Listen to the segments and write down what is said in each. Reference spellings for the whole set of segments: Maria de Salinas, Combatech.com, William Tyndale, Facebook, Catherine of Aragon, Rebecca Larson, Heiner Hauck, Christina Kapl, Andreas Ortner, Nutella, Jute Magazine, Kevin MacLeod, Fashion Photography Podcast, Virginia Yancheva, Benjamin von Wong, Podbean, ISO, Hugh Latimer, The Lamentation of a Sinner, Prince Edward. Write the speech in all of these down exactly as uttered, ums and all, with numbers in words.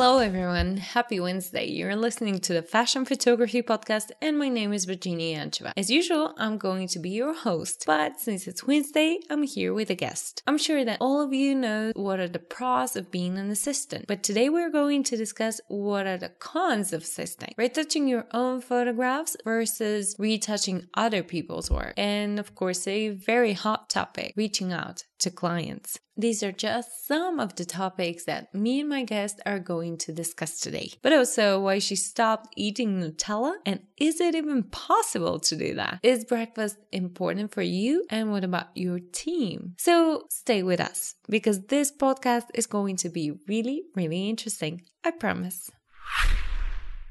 Hello everyone, happy Wednesday. You're listening to the Fashion Photography Podcast and my name is Virginia Yancheva. As usual, I'm going to be your host, but since it's Wednesday, I'm here with a guest. I'm sure that all of you know what are the pros of being an assistant, but today we're going to discuss what are the cons of assisting. Retouching your own photographs versus retouching other people's work. And of course, a very hot topic, reaching out to clients. These are just some of the topics that me and my guest are going to discuss today. But also why she stopped eating Nutella and is it even possible to do that? Is breakfast important for you and what about your team? So stay with us because this podcast is going to be really, really interesting. I promise.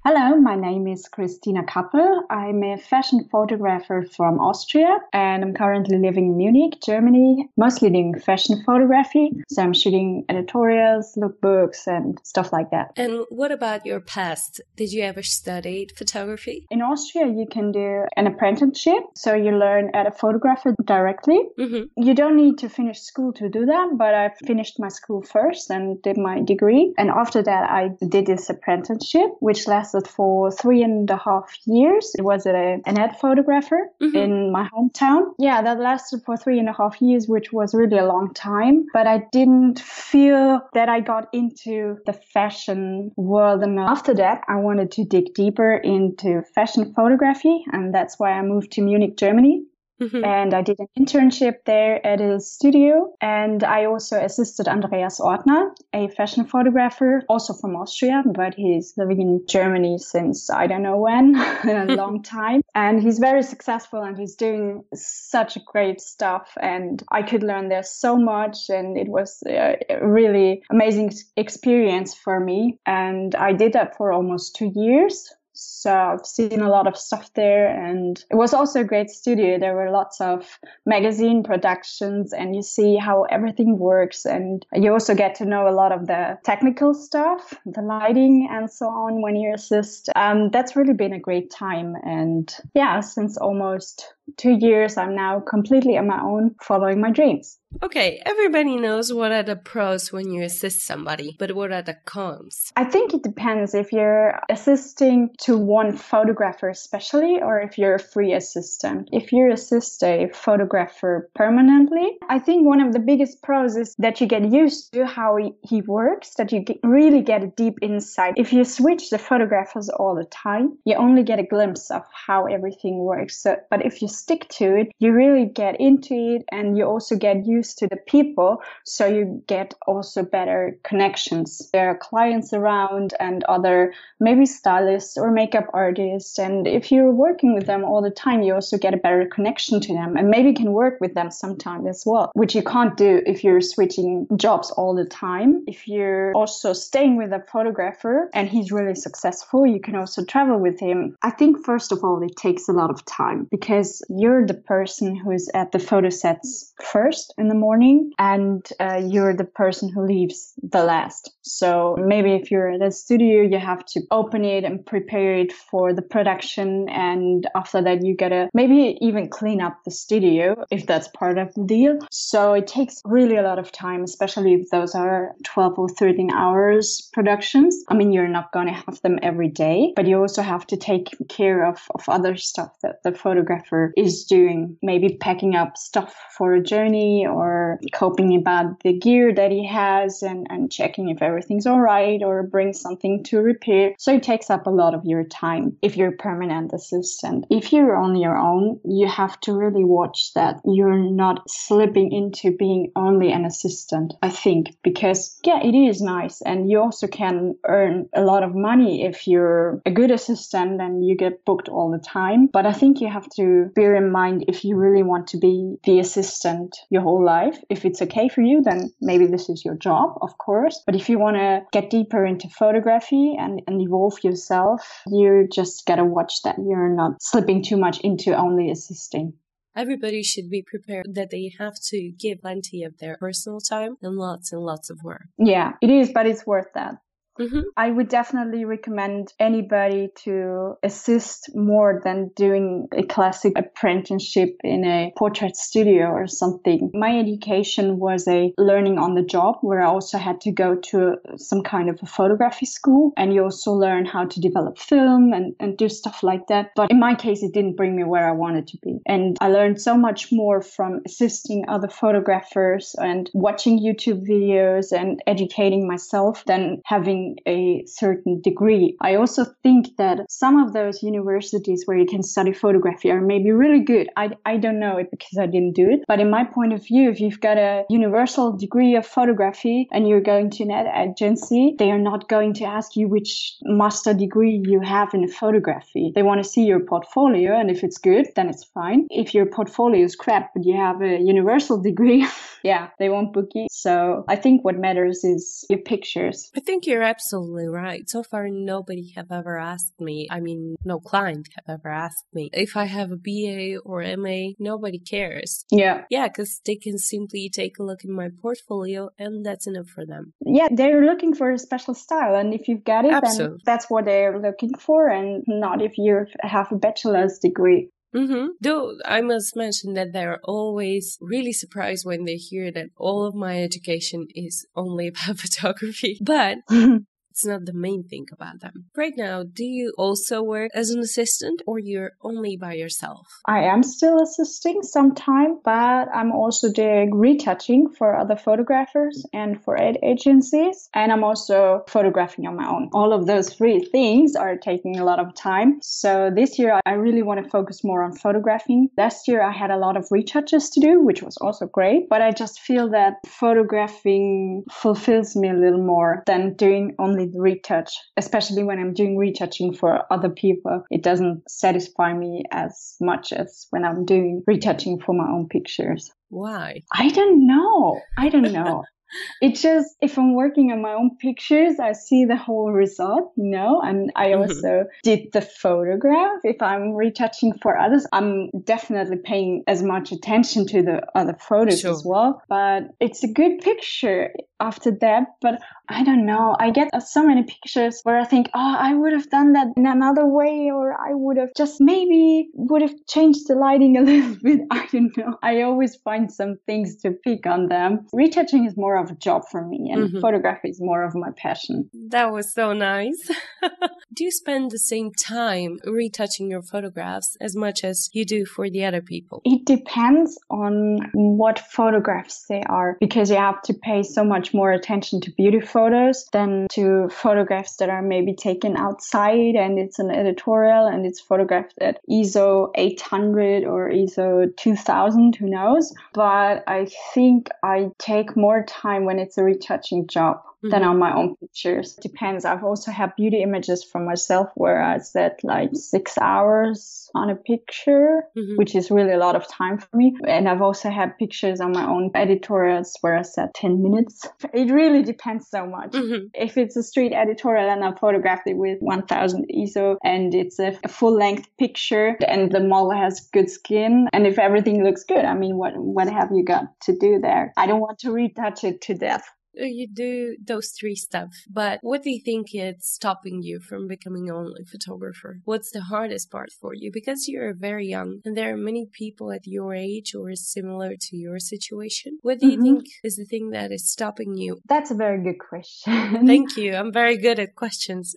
Hello, my name is Christina Kapl. I'm a fashion photographer from Austria and I'm currently living in Munich, Germany, mostly doing fashion photography. So I'm shooting editorials, lookbooks and stuff like that. And what about your past? Did you ever study photography? In Austria, you can do an apprenticeship. So you learn at a photographer directly. Mm-hmm. You don't need to finish school to do that, but I finished my school first and did my degree. And after that, I did this apprenticeship, which lasted for three and a half years. It was a, an ad photographer mm-hmm. in my hometown. Yeah, that lasted for three and a half years, which was really a long time. But I didn't feel that I got into the fashion world enough. After that, I wanted to dig deeper into fashion photography. And that's why I moved to Munich, Germany. Mm-hmm. And I did an internship there at his studio. And I also assisted Andreas Ortner, a fashion photographer, also from Austria, but he's living in Germany since I don't know when, in a long time. And he's very successful and he's doing such great stuff. And I could learn there so much. And it was a really amazing experience for me. And I did that for almost two years. So I've seen a lot of stuff there and it was also a great studio. There were lots of magazine productions and you see how everything works and you also get to know a lot of the technical stuff, the lighting and so on when you assist. Um, that's really been a great time. And yeah, since almost two years, I'm now completely on my own following my dreams. Okay, everybody knows what are the pros when you assist somebody, but what are the cons? I think it depends if you're assisting to one photographer especially or if you're a free assistant. If you assist a photographer permanently, I think one of the biggest pros is that you get used to how he works, that you get, really get a deep insight. If you switch the photographers all the time, you only get a glimpse of how everything works. So, but if you stick to it, you really get into it and you also get used to the people, so you get also better connections. There are clients around and other maybe stylists or makeup artists, and if you're working with them all the time, you also get a better connection to them and maybe can work with them sometime as well, which you can't do if you're switching jobs all the time. If you're also staying with a photographer and he's really successful, you can also travel with him. I think first of all, it takes a lot of time because you're the person who is at the photo sets first in the morning and uh, you're the person who leaves the last. So maybe if you're at a studio, you have to open it and prepare it for the production, and after that you gotta maybe even clean up the studio if that's part of the deal. So it takes really a lot of time, especially if those are twelve or thirteen hours productions. I mean, you're not gonna have them every day, but you also have to take care of, of other stuff that the photographer is doing, maybe packing up stuff for a journey or coping about the gear that he has and, and checking if everything's all right or bring something to repair. So it takes up a lot of your time if you're a permanent assistant. If you're on your own, you have to really watch that you're not slipping into being only an assistant, I think, because yeah, it is nice. And you also can earn a lot of money if you're a good assistant and you get booked all the time. But I think you have to bear in mind if you really want to be the assistant your whole life. If it's okay for you, then maybe this is your job, of course. But if you want to get deeper into photography and, and evolve yourself, you just got to watch that you're not slipping too much into only assisting. Everybody should be prepared that they have to give plenty of their personal time and lots and lots of work. Yeah, it is, but it's worth that. Mm-hmm. I would definitely recommend anybody to assist more than doing a classic apprenticeship in a portrait studio or something. My education was a learning on the job, where I also had to go to some kind of a photography school, and you also learn how to develop film and, and do stuff like that. But in my case, it didn't bring me where I wanted to be. And I learned so much more from assisting other photographers and watching YouTube videos and educating myself than having a certain degree. I also think that some of those universities where you can study photography are maybe really good. I, I don't know it because I didn't do it. But in my point of view, if you've got a universal degree of photography and you're going to an ad agency, they are not going to ask you which master degree you have in photography. They want to see your portfolio, and if it's good, then it's fine. If your portfolio is crap, but you have a universal degree, yeah, they won't book you. So I think what matters is your pictures. I think you're absolutely right. So far, nobody have ever asked me, I mean, no client have ever asked me if I have a B A or M A, nobody cares. Yeah. Yeah, because they can simply take a look at my portfolio and that's enough for them. Yeah, they're looking for a special style, and if you've got it, absolutely, then that's what they're looking for, and not if you have a bachelor's degree. Mm-hmm. Though I must mention that they're always really surprised when they hear that all of my education is only about photography. But it's not the main thing about them. Right now, do you also work as an assistant, or you're only by yourself? I am still assisting sometime, but I'm also doing retouching for other photographers and for ad agencies. And I'm also photographing on my own. All of those three things are taking a lot of time. So this year, I really want to focus more on photographing. Last year, I had a lot of retouches to do, which was also great. But I just feel that photographing fulfills me a little more than doing only retouch, especially when I'm doing retouching for other people. It doesn't satisfy me as much as when I'm doing retouching for my own pictures. Why? I don't know. I don't know. It's just, if I'm working on my own pictures, I see the whole result, you know, and I also mm-hmm. did the photograph. If I'm retouching for others, I'm definitely paying as much attention to the other photos, sure, as well. But it's a good picture after that. But I don't know, I get so many pictures where I think, oh, I would have done that in another way, or I would have just maybe would have changed the lighting a little bit. I don't know. I always find some things to pick on them. Retouching is more of a job for me, and mm-hmm. photography is more of my passion. That was so nice. Do you spend the same time retouching your photographs as much as you do for the other people? It depends on what photographs they are, because you have to pay so much more attention to beautiful photos than to photographs that are maybe taken outside, and it's an editorial and it's photographed at I S O eight hundred or I S O two thousand, who knows. But I think I take more time when it's a retouching job mm-hmm. than on my own pictures. It depends. I've also had beauty images for myself where I said like six hours on a picture, mm-hmm. which is really a lot of time for me. And I've also had pictures on my own editorials where I said ten minutes. It really depends so much. Mm-hmm. If it's a street editorial and I photographed it with one thousand I S O and it's a, a full-length picture and the model has good skin, and if everything looks good, I mean, what what have you got to do there? I don't want to retouch it to death. You do those three stuff, but what do you think is stopping you from becoming only photographer? What's the hardest part for you? Because you're very young and there are many people at your age or similar to your situation. What do you mm-hmm. think is the thing that is stopping you? That's a very good question. Thank you. I'm very good at questions.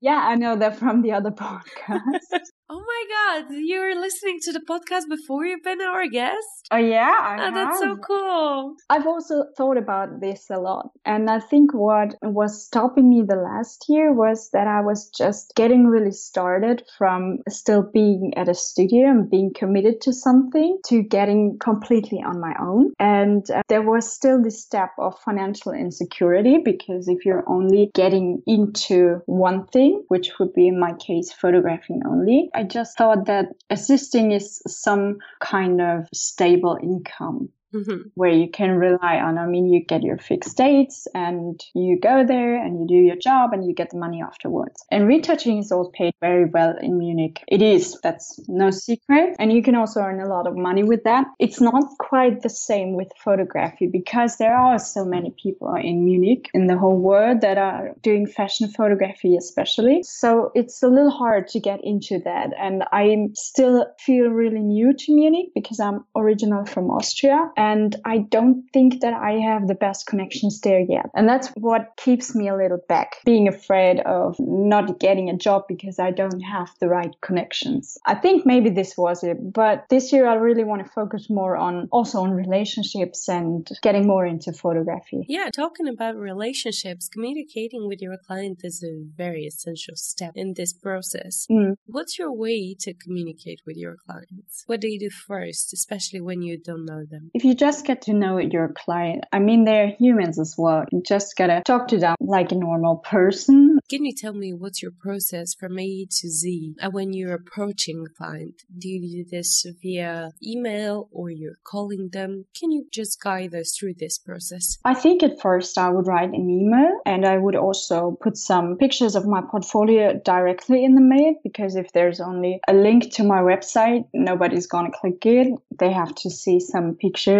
Yeah, I know that from the other podcast. Oh my God, you were listening to the podcast before you've been our guest? Oh yeah, I oh, have. That's so cool. I've also thought about this a lot. And I think what was stopping me the last year was that I was just getting really started from still being at a studio and being committed to something to getting completely on my own. And uh, there was still this step of financial insecurity, because if you're only getting into one thing, which would be in my case photographing only, I just thought that assisting is some kind of stable income. Mm-hmm. Where you can rely on. I mean, you get your fixed dates and you go there and you do your job and you get the money afterwards. And retouching is all paid very well in Munich. It is. That's no secret. And you can also earn a lot of money with that. It's not quite the same with photography because there are so many people in Munich, in the whole world, that are doing fashion photography especially. So it's a little hard to get into that. And I still feel really new to Munich because I'm original from Austria. And I don't think that I have the best connections there yet. And that's what keeps me a little back, being afraid of not getting a job because I don't have the right connections. I think maybe this was it. But this year, I really want to focus more on also on relationships and getting more into photography. Yeah, talking about relationships, communicating with your client is a very essential step in this process. Mm. What's your way to communicate with your clients? What do you do first, especially when you don't know them? If you just get to know your client. I mean, they're humans as well. You just gotta talk to them like a normal person. Can you tell me what's your process from A to Z when you're approaching a client? Do you do this via email or you're calling them? Can you just guide us through this process? I think at first I would write an email and I would also put some pictures of my portfolio directly in the mail because if there's only a link to my website, nobody's gonna click it. They have to see some pictures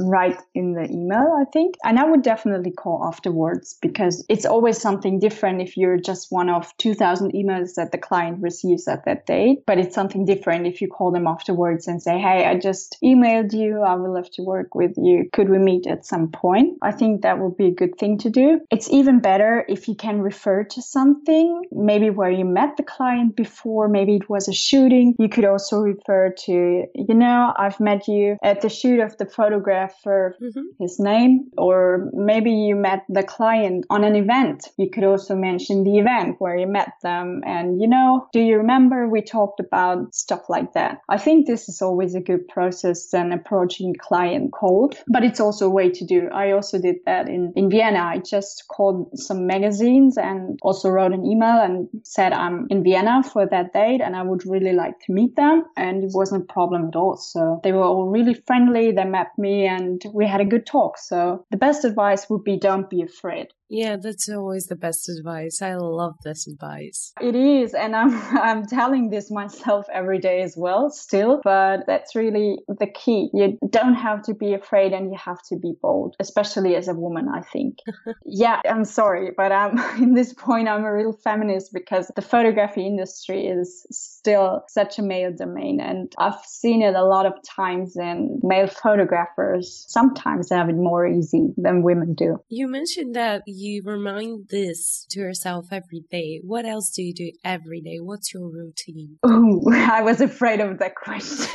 right in the email, I think. And I would definitely call afterwards because it's always something different if you're just one of two thousand emails that the client receives at that date. But it's something different if you call them afterwards and say, hey, I just emailed you. I would love to work with you. Could we meet at some point? I think that would be a good thing to do. It's even better if you can refer to something, maybe where you met the client before, maybe it was a shooting. You could also refer to, you know, I've met you at the shoot of the photographer, mm-hmm. his name, or maybe you met the client on an event. You could also mention the event where you met them and, you know, do you remember we talked about stuff like that? I think this is always a good process than approaching client cold, but it's also a way to do. I also did that in, in Vienna. I just called some magazines and also wrote an email and said I'm in Vienna for that date and I would really like to meet them, and it wasn't a problem at all. So they were all really friendly. They met me and we had a good talk. So the best advice would be don't be afraid. Yeah, that's always the best advice. I love this advice. It is. And I'm I'm telling this myself every day as well still. But that's really the key. You don't have to be afraid and you have to be bold, especially as a woman, I think. Yeah, I'm sorry, but I'm in this point, I'm a real feminist because the photography industry is still such a male domain. And I've seen it a lot of times in male photographers sometimes have it more easy than women do. You mentioned that you remind this to yourself every day. What else do you do every day? What's your routine? Oh, I was afraid of that question.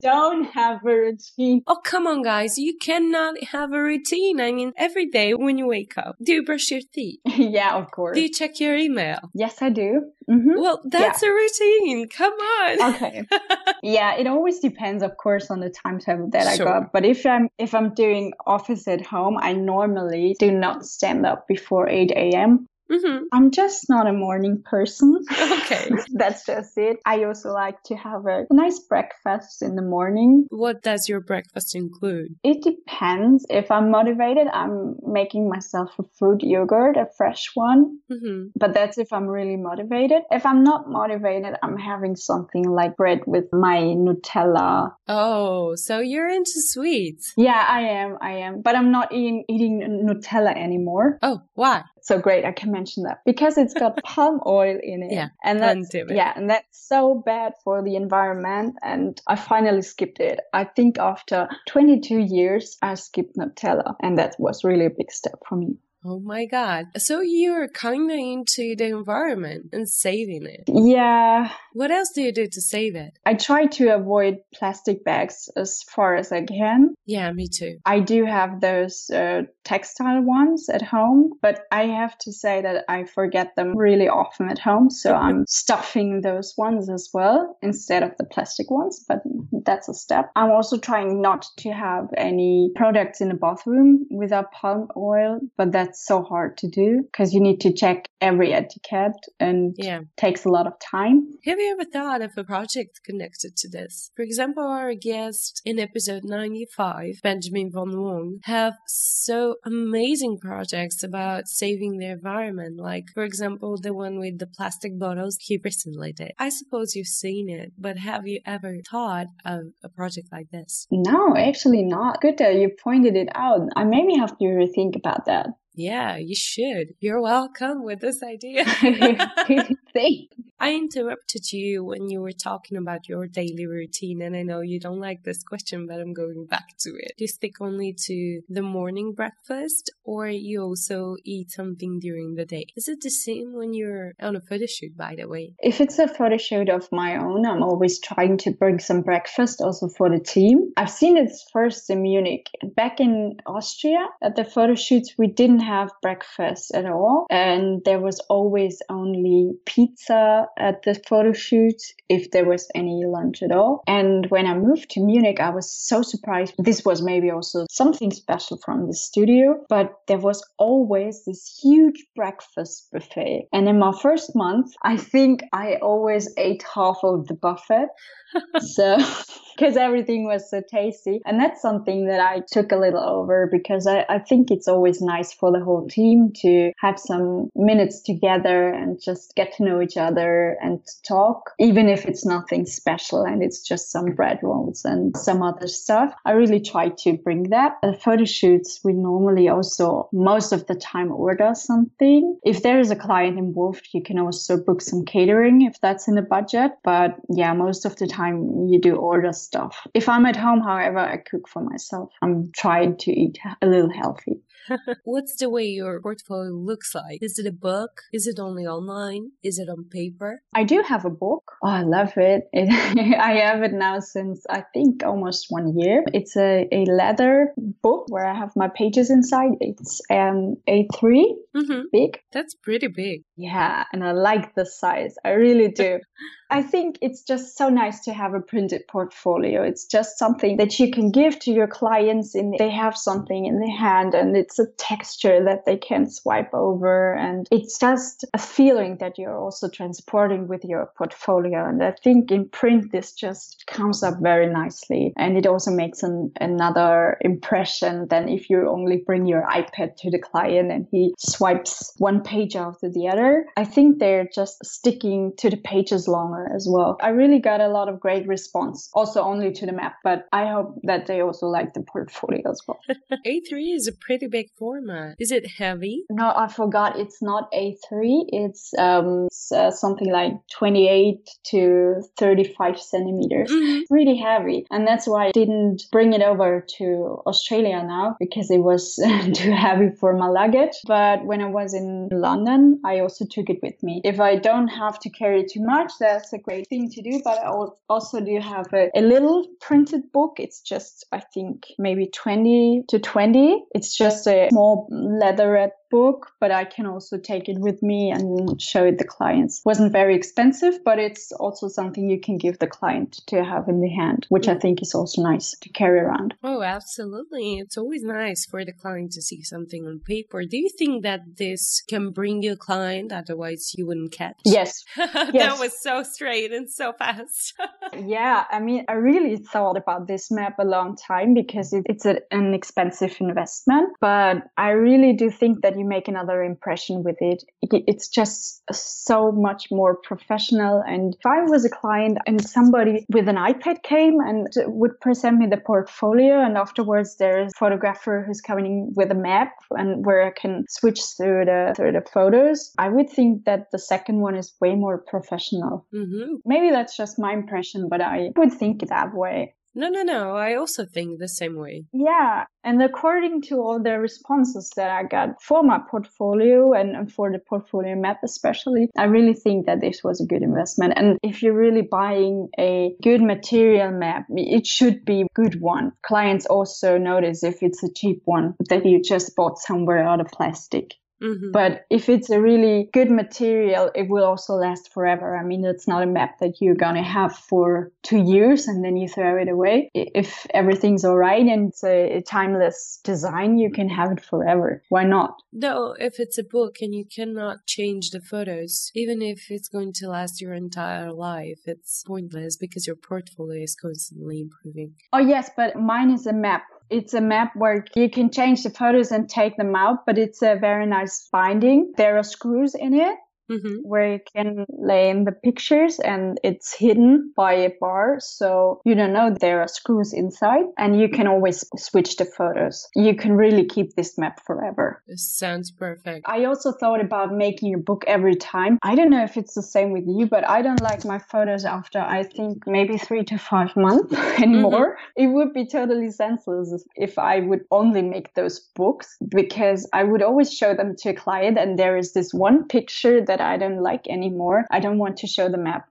Don't have a routine. Oh, come on, guys. You cannot have a routine. I mean, every day when you wake up, do you brush your teeth? Yeah, of course. Do you check your email? Yes, I do. Mm-hmm. Well, that's yeah. a routine. Come on. Okay. Yeah, it always depends, of course, on the timetable that sure. I got. But if I'm if I'm doing office at home, I normally do not stand up before eight a.m. Mm-hmm. I'm just not a morning person. Okay. That's just it. I also like to have a nice breakfast in the morning. What does your breakfast include? It depends. If I'm motivated, I'm making myself a fruit yogurt, a fresh one. Mm-hmm. But that's if I'm really motivated. If I'm not motivated, I'm having something like bread with my Nutella. Oh, so you're into sweets. Yeah, I am. I am. But I'm not eating, eating Nutella anymore. Oh, why? So great, I can mention that because it's got palm oil in it. Yeah, and that's yeah, and that's so bad for the environment. And I finally skipped it. I think after twenty-two years, I skipped Nutella, and that was really a big step for me. Oh my God. So you're kind of into the environment and saving it. Yeah. What else do you do to save it? I try to avoid plastic bags as far as I can. Yeah, me too. I do have those uh, textile ones at home, but I have to say that I forget them really often at home. So I'm stuffing those ones as well instead of the plastic ones, but that's a step. I'm also trying not to have any products in the bathroom without palm oil, but that's It's so hard to do because you need to check every etiquette and yeah. takes a lot of time. Have you we ever thought of a project connected to this? For example, our guest in episode ninety-five, Benjamin von Wong, have so amazing projects about saving the environment, like, for example, the one with the plastic bottles he recently did. I suppose you've seen it, but have you ever thought of a project like this? No, actually not. Good that you pointed it out. I maybe have to rethink about that. Yeah, you should. You're welcome with this idea. Thanks. I interrupted you when you were talking about your daily routine, and I know you don't like this question, but I'm going back to it. Do you stick only to the morning breakfast, or you also eat something during the day? Is it the same when you're on a photo shoot, by the way? If it's a photo shoot of my own, I'm always trying to bring some breakfast also for the team. I've seen it first in Munich. Back in Austria, at the photo shoots, we didn't have breakfast at all, and there was always only pizza at the photo shoot, if there was any lunch at all. And when I moved to Munich, I was so surprised. This was maybe also something special from the studio, but there was always this huge breakfast buffet. And in my first month, I think I always ate half of the buffet. So, because everything was so tasty. And that's something that I took a little over, because I, I think it's always nice for the whole team to have some minutes together and just get to know each other and talk, even if it's nothing special and it's just some bread rolls and some other stuff. I really try to bring that. At photo shoots, we normally also most of the time order something. If there is a client involved, you can also book some catering if that's in the budget. But yeah, most of the time time you do order stuff. If I'm at home, however, I cook for myself. I'm trying to eat a little healthy. What's the way your portfolio looks like? Is it a book? Is it only online? Is it on paper? I do have a book. Oh, I love it. it I have it now since I think almost one year. It's a, a leather book where I have my pages inside. It's um, A three, mm-hmm. Big. That's pretty big. Yeah, and I like the size. I really do. I think it's just so nice to have a printed portfolio. It's just something that you can give to your clients, and they have something in their hand, and it's a texture that they can swipe over, and it's just a feeling that you're also transporting with your portfolio. And I think in print this just comes up very nicely, and it also makes an, another impression than if you only bring your iPad to the client and he swipes one page after the other. I think they're just sticking to the pages longer as well. I really got a lot of great response, also only to the map, but I hope that they also like the portfolio as well. A three is a pretty big format. Is it heavy? No, I forgot. It's not A three. It's um it's, uh, something like twenty-eight to thirty-five centimeters. Mm-hmm. Really heavy, and that's why I didn't bring it over to Australia now, because it was too heavy for my luggage. But when I was in London, I also took it with me. If I don't have to carry too much, that's a great thing to do. But I also do have a, a little printed book. It's just, I think, maybe twenty to twenty. It's just a small leatherette book, but I can also take it with me and show it the clients. It wasn't very expensive, but it's also something you can give the client to have in the hand, which I think is also nice to carry around. Oh, absolutely. It's always nice for the client to see something on paper. Do you think that this can bring you a client otherwise you wouldn't catch? Yes. That yes. was so straight and so fast. Yeah, I mean, I really thought about this map a long time, because it, it's a, an expensive investment, but I really do think that you make another impression with it. It's just so much more professional. And if I was a client and somebody with an iPad came and would present me the portfolio, and afterwards there's a photographer who's coming with a map and where I can switch through the through the photos, I would think that the second one is way more professional. Mm-hmm. Maybe that's just my impression, but I would think that way. No, no, no. I also think the same way. Yeah. And according to all the responses that I got for my portfolio and for the portfolio map especially, I really think that this was a good investment. And if you're really buying a good material map, it should be a good one. Clients also notice if it's a cheap one that you just bought somewhere out of plastic. Mm-hmm. But if it's a really good material, it will also last forever. I mean, it's not a map that you're going to have for two years and then you throw it away. If everything's all right and it's a timeless design, you can have it forever. Why not? No, if it's a book and you cannot change the photos, even if it's going to last your entire life, it's pointless because your portfolio is constantly improving. Oh, yes, but mine is a map. It's a map where you can change the photos and take them out, but it's a very nice binding. There are screws in it mm-hmm. where you can lay in the pictures, and it's hidden by a bar. So you don't know there are screws inside, and you can always switch the photos. You can really keep this map forever. This sounds perfect. I also thought about making a book every time. I don't know if it's the same with you, but I don't like my photos after, I think, maybe three to five months anymore. Mm-hmm. It would be totally senseless if I would only make those books, because I would always show them to a client and there is this one picture that I don't like anymore. I don't want to show the map.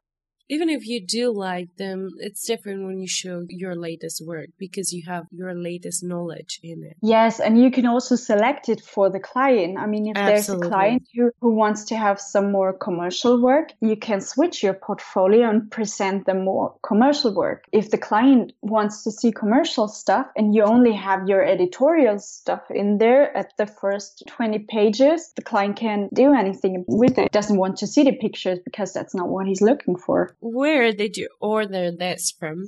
Even if you do like them, it's different when you show your latest work because you have your latest knowledge in it. Yes, and you can also select it for the client. I mean, if Absolutely. There's a client who, who wants to have some more commercial work, you can switch your portfolio and present them more commercial work. If the client wants to see commercial stuff and you only have your editorial stuff in there at the first twenty pages, the client can't do anything with it. Doesn't want to see the pictures because that's not what he's looking for. Where did you order this from?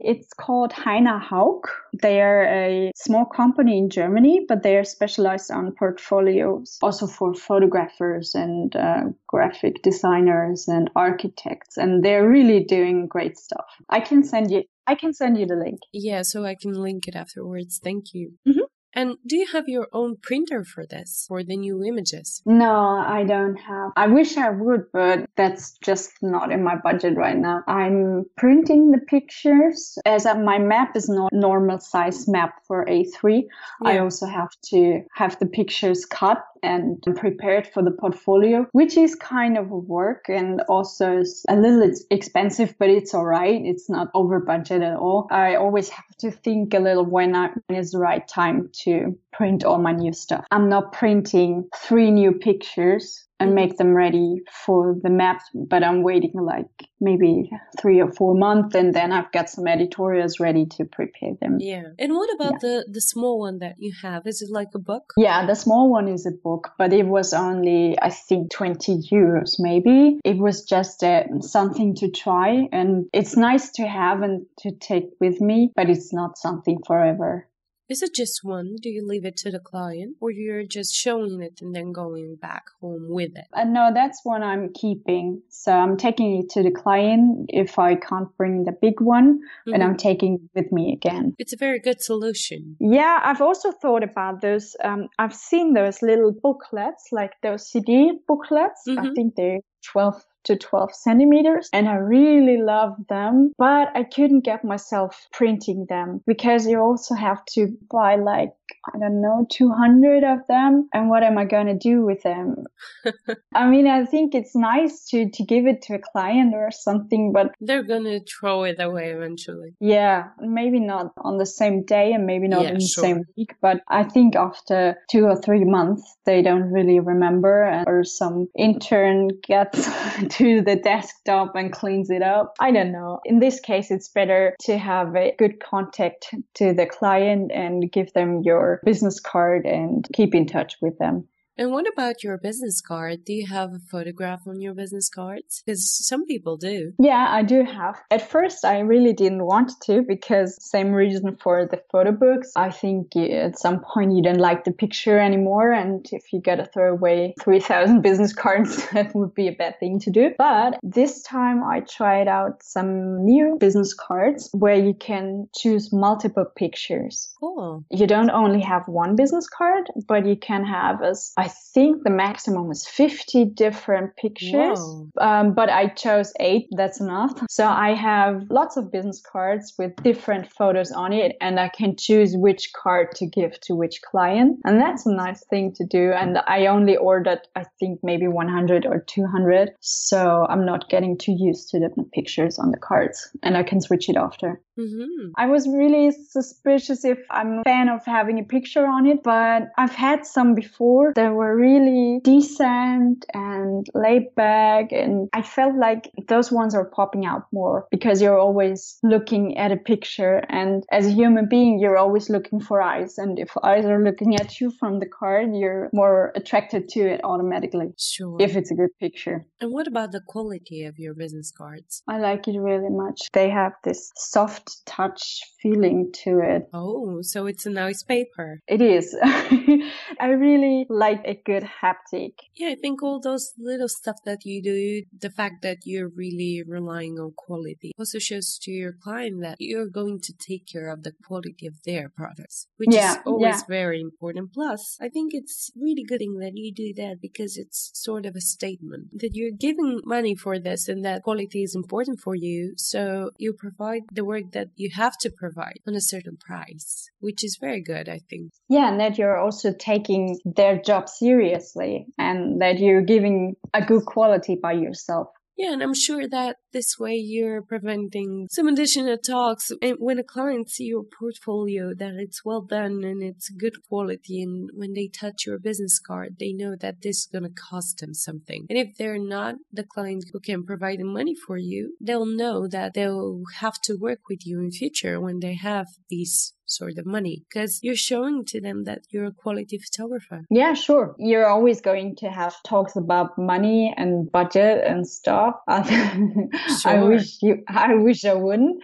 It's called Heiner Hauck. They are a small company in Germany, but they are specialized on portfolios, also for photographers and uh, graphic designers and architects. And they're really doing great stuff. I can send you, I can send you the link. Yeah, so I can link it afterwards. Thank you. Mm-hmm. And do you have your own printer for this, for the new images? No, I don't have. I wish I would, but that's just not in my budget right now. I'm printing the pictures. As my map is not a normal size map for A three, yeah. I also have to have the pictures cut and prepared for the portfolio, which is kind of a work and also is a little expensive, but it's all right. It's not over budget at all. I always have to think a little when, I, when is the right time to to print all my new stuff. I'm not printing three new pictures and make them ready for the maps, but I'm waiting like maybe three or four months and then I've got some editorials ready to prepare them. Yeah. And what about yeah. the, the small one that you have? Is it like a book? Yeah, the small one is a book, but it was only, I think, twenty euros maybe. It was just uh, something to try, and it's nice to have and to take with me, but it's not something forever. Is it just one? Do you leave it to the client, or you're just showing it and then going back home with it? Uh, no, that's one I'm keeping. So I'm taking it to the client if I can't bring the big one, mm-hmm. and I'm taking it with me again. It's a very good solution. Yeah, I've also thought about those. Um, I've seen those little booklets, like those C D booklets. Mm-hmm. I think they're twelve to twelve centimeters, and I really love them, but I couldn't get myself printing them because you also have to buy like, I don't know, two hundred of them, and what am I going to do with them? I mean, I think it's nice to, to give it to a client or something, but they're going to throw it away eventually. Yeah, maybe not on the same day and maybe not yeah, in sure. the same week, but I think after two or three months, they don't really remember, and, or some intern gets to the desktop and cleans it up. I don't know. In this case, it's better to have a good contact to the client and give them your business card and keep in touch with them. And what about your business card? Do you have a photograph on your business cards? Because some people do. Yeah, I do have. At first, I really didn't want to because same reason for the photo books. I think at some point you don't like the picture anymore. And if you got to throw away three thousand business cards, that would be a bad thing to do. But this time I tried out some new business cards where you can choose multiple pictures. Cool. You don't only have one business card, but you can have a I I think the maximum was fifty different pictures, um, but I chose eight. That's enough. So I have lots of business cards with different photos on it, and I can choose which card to give to which client. And that's a nice thing to do. And I only ordered, I think, maybe one hundred or two hundred. So I'm not getting too used to the pictures on the cards, and I can switch it after. Mm-hmm. I was really suspicious if I'm a fan of having a picture on it, but I've had some before that were really decent and laid back, and I felt like those ones are popping out more because you're always looking at a picture, and as a human being you're always looking for eyes, and if eyes are looking at you from the card, you're more attracted to it automatically. Sure. If it's a good picture. And what about the quality of your business cards? I like it really much. They have this soft touch feeling to it. Oh, so it's a nice paper. It is. I really like a good haptic. Yeah, I think all those little stuff that you do, the fact that you're really relying on quality also shows to your client that you're going to take care of the quality of their products, which yeah, is always yeah. very important. Plus, I think it's really good thing that you do that because it's sort of a statement that you're giving money for this and that quality is important for you. So you provide the work that That you have to provide on a certain price, which is very good, I think. Yeah, and that you're also taking their job seriously and that you're giving a good quality by yourself. Yeah, and I'm sure that this way you're preventing some additional talks. And when a client sees your portfolio, that it's well done and it's good quality, and when they touch your business card, they know that this is going to cost them something. And if they're not the client who can provide the money for you, they'll know that they'll have to work with you in future when they have these sort of money, because you're showing to them that you're a quality photographer. Yeah, sure. You're always going to have talks about money and budget and stuff. Sure. I wish you, I wish I wouldn't.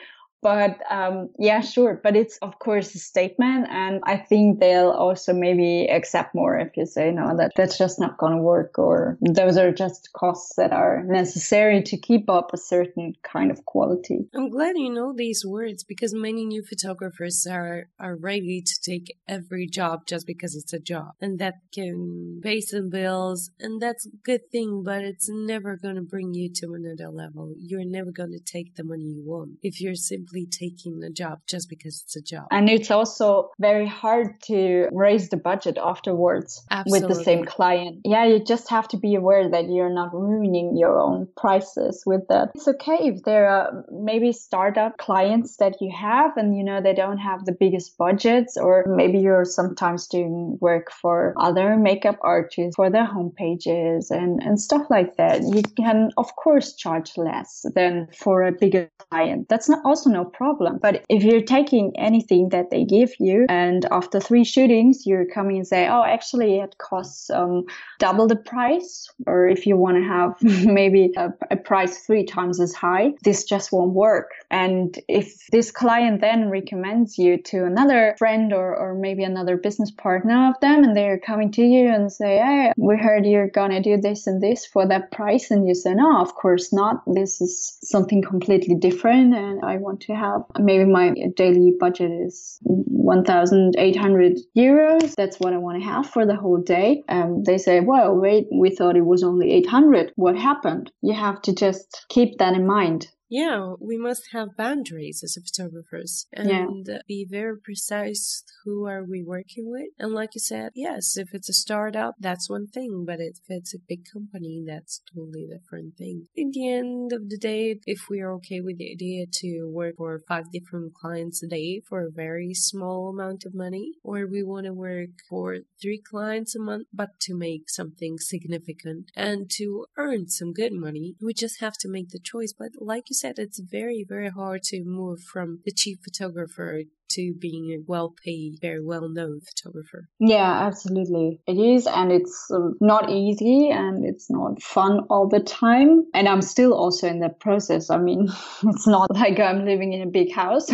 But um, yeah, sure. But it's, of course, a statement. And I think they'll also maybe accept more if you say, no, that, that's just not going to work. Or those are just costs that are necessary to keep up a certain kind of quality. I'm glad you know these words because many new photographers are, are ready to take every job just because it's a job. And that can pay some bills. And that's a good thing, but it's never going to bring you to another level. You're never going to take the money you want if you're simply taking the job just because it's a job. And it's also very hard to raise the budget afterwards. Absolutely. With the same client. Yeah, you just have to be aware that you're not ruining your own prices with that. It's okay if there are maybe startup clients that you have and you know they don't have the biggest budgets, or maybe you're sometimes doing work for other makeup artists for their homepages and, and stuff like that. You can, of course, charge less than for a bigger client. That's not also no problem. But if you're taking anything that they give you and after three shootings you're coming and say, oh, actually it costs um, double the price, or if you want to have maybe a, a price three times as high, this just won't work. And if this client then recommends you to another friend or, or maybe another business partner of them, and they're coming to you and say, hey, we heard you're gonna do this and this for that price, and you say, no, of course not, this is something completely different and I want to have, maybe my daily budget is eighteen hundred euros, that's what I want to have for the whole day. And um, they say, well, wait, we thought it was only eight hundred, what happened? You have to just keep that in mind. Yeah, we must have boundaries as photographers and yeah. be very precise who are we working with. And like you said, yes, if it's a startup, that's one thing. But if it's a big company, that's totally a different thing. In the end of the day, if we are okay with the idea to work for five different clients a day for a very small amount of money, or we want to work for three clients a month, but to make something significant and to earn some good money, we just have to make the choice. But like you said, it's very, very hard to move from the cheap photographer to being a well-paid, very well-known photographer. Yeah, absolutely. It is, and it's not easy, and it's not fun all the time. And I'm still also in that process. I mean, it's not like I'm living in a big house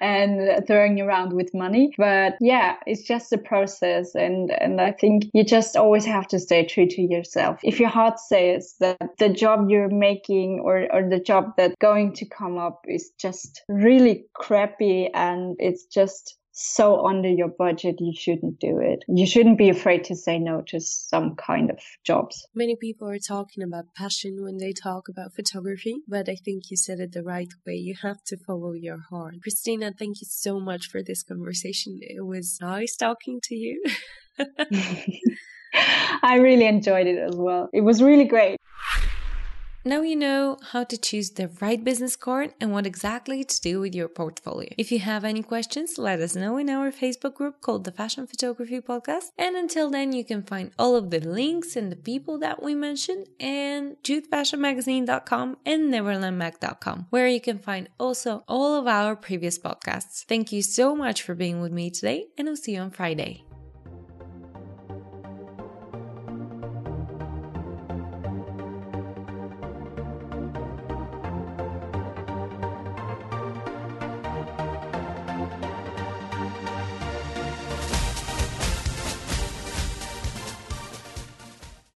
and throwing around with money. But yeah, it's just a process, and, and I think you just always have to stay true to yourself. If your heart says that the job you're making or, or the job that's going to come up is just really crappy, and it's just so under your budget, you shouldn't do it. You shouldn't be afraid to say no to some kind of jobs. Many people are talking about passion when they talk about photography, but I think you said it the right way. You have to follow your heart. Christina, thank you so much for this conversation. It was nice talking to you. I really enjoyed it as well. It was really great. Now you know how to choose the right business card and what exactly to do with your portfolio. If you have any questions, let us know in our Facebook group called the Fashion Photography Podcast. And until then, you can find all of the links and the people that we mentioned and jute fashion magazine dot com and neverland mag dot com, where you can find also all of our previous podcasts. Thank you so much for being with me today, and I'll see you on Friday.